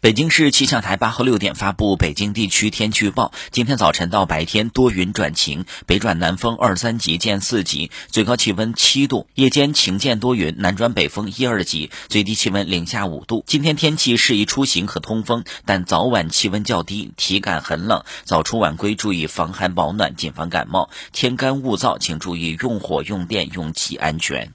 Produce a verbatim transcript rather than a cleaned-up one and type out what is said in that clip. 北京市气象台八号六点发布北京地区天气预报。今天早晨到白天多云转晴，北转南风二三级见四级，最高气温七度；夜间晴见多云，南转北风一二级，最低气温零下五度。今天天气适宜出行和通风，但早晚气温较低，体感很冷，早出晚归注意防寒保暖，谨防感冒。天干物燥，请注意用火、用电、用气安全。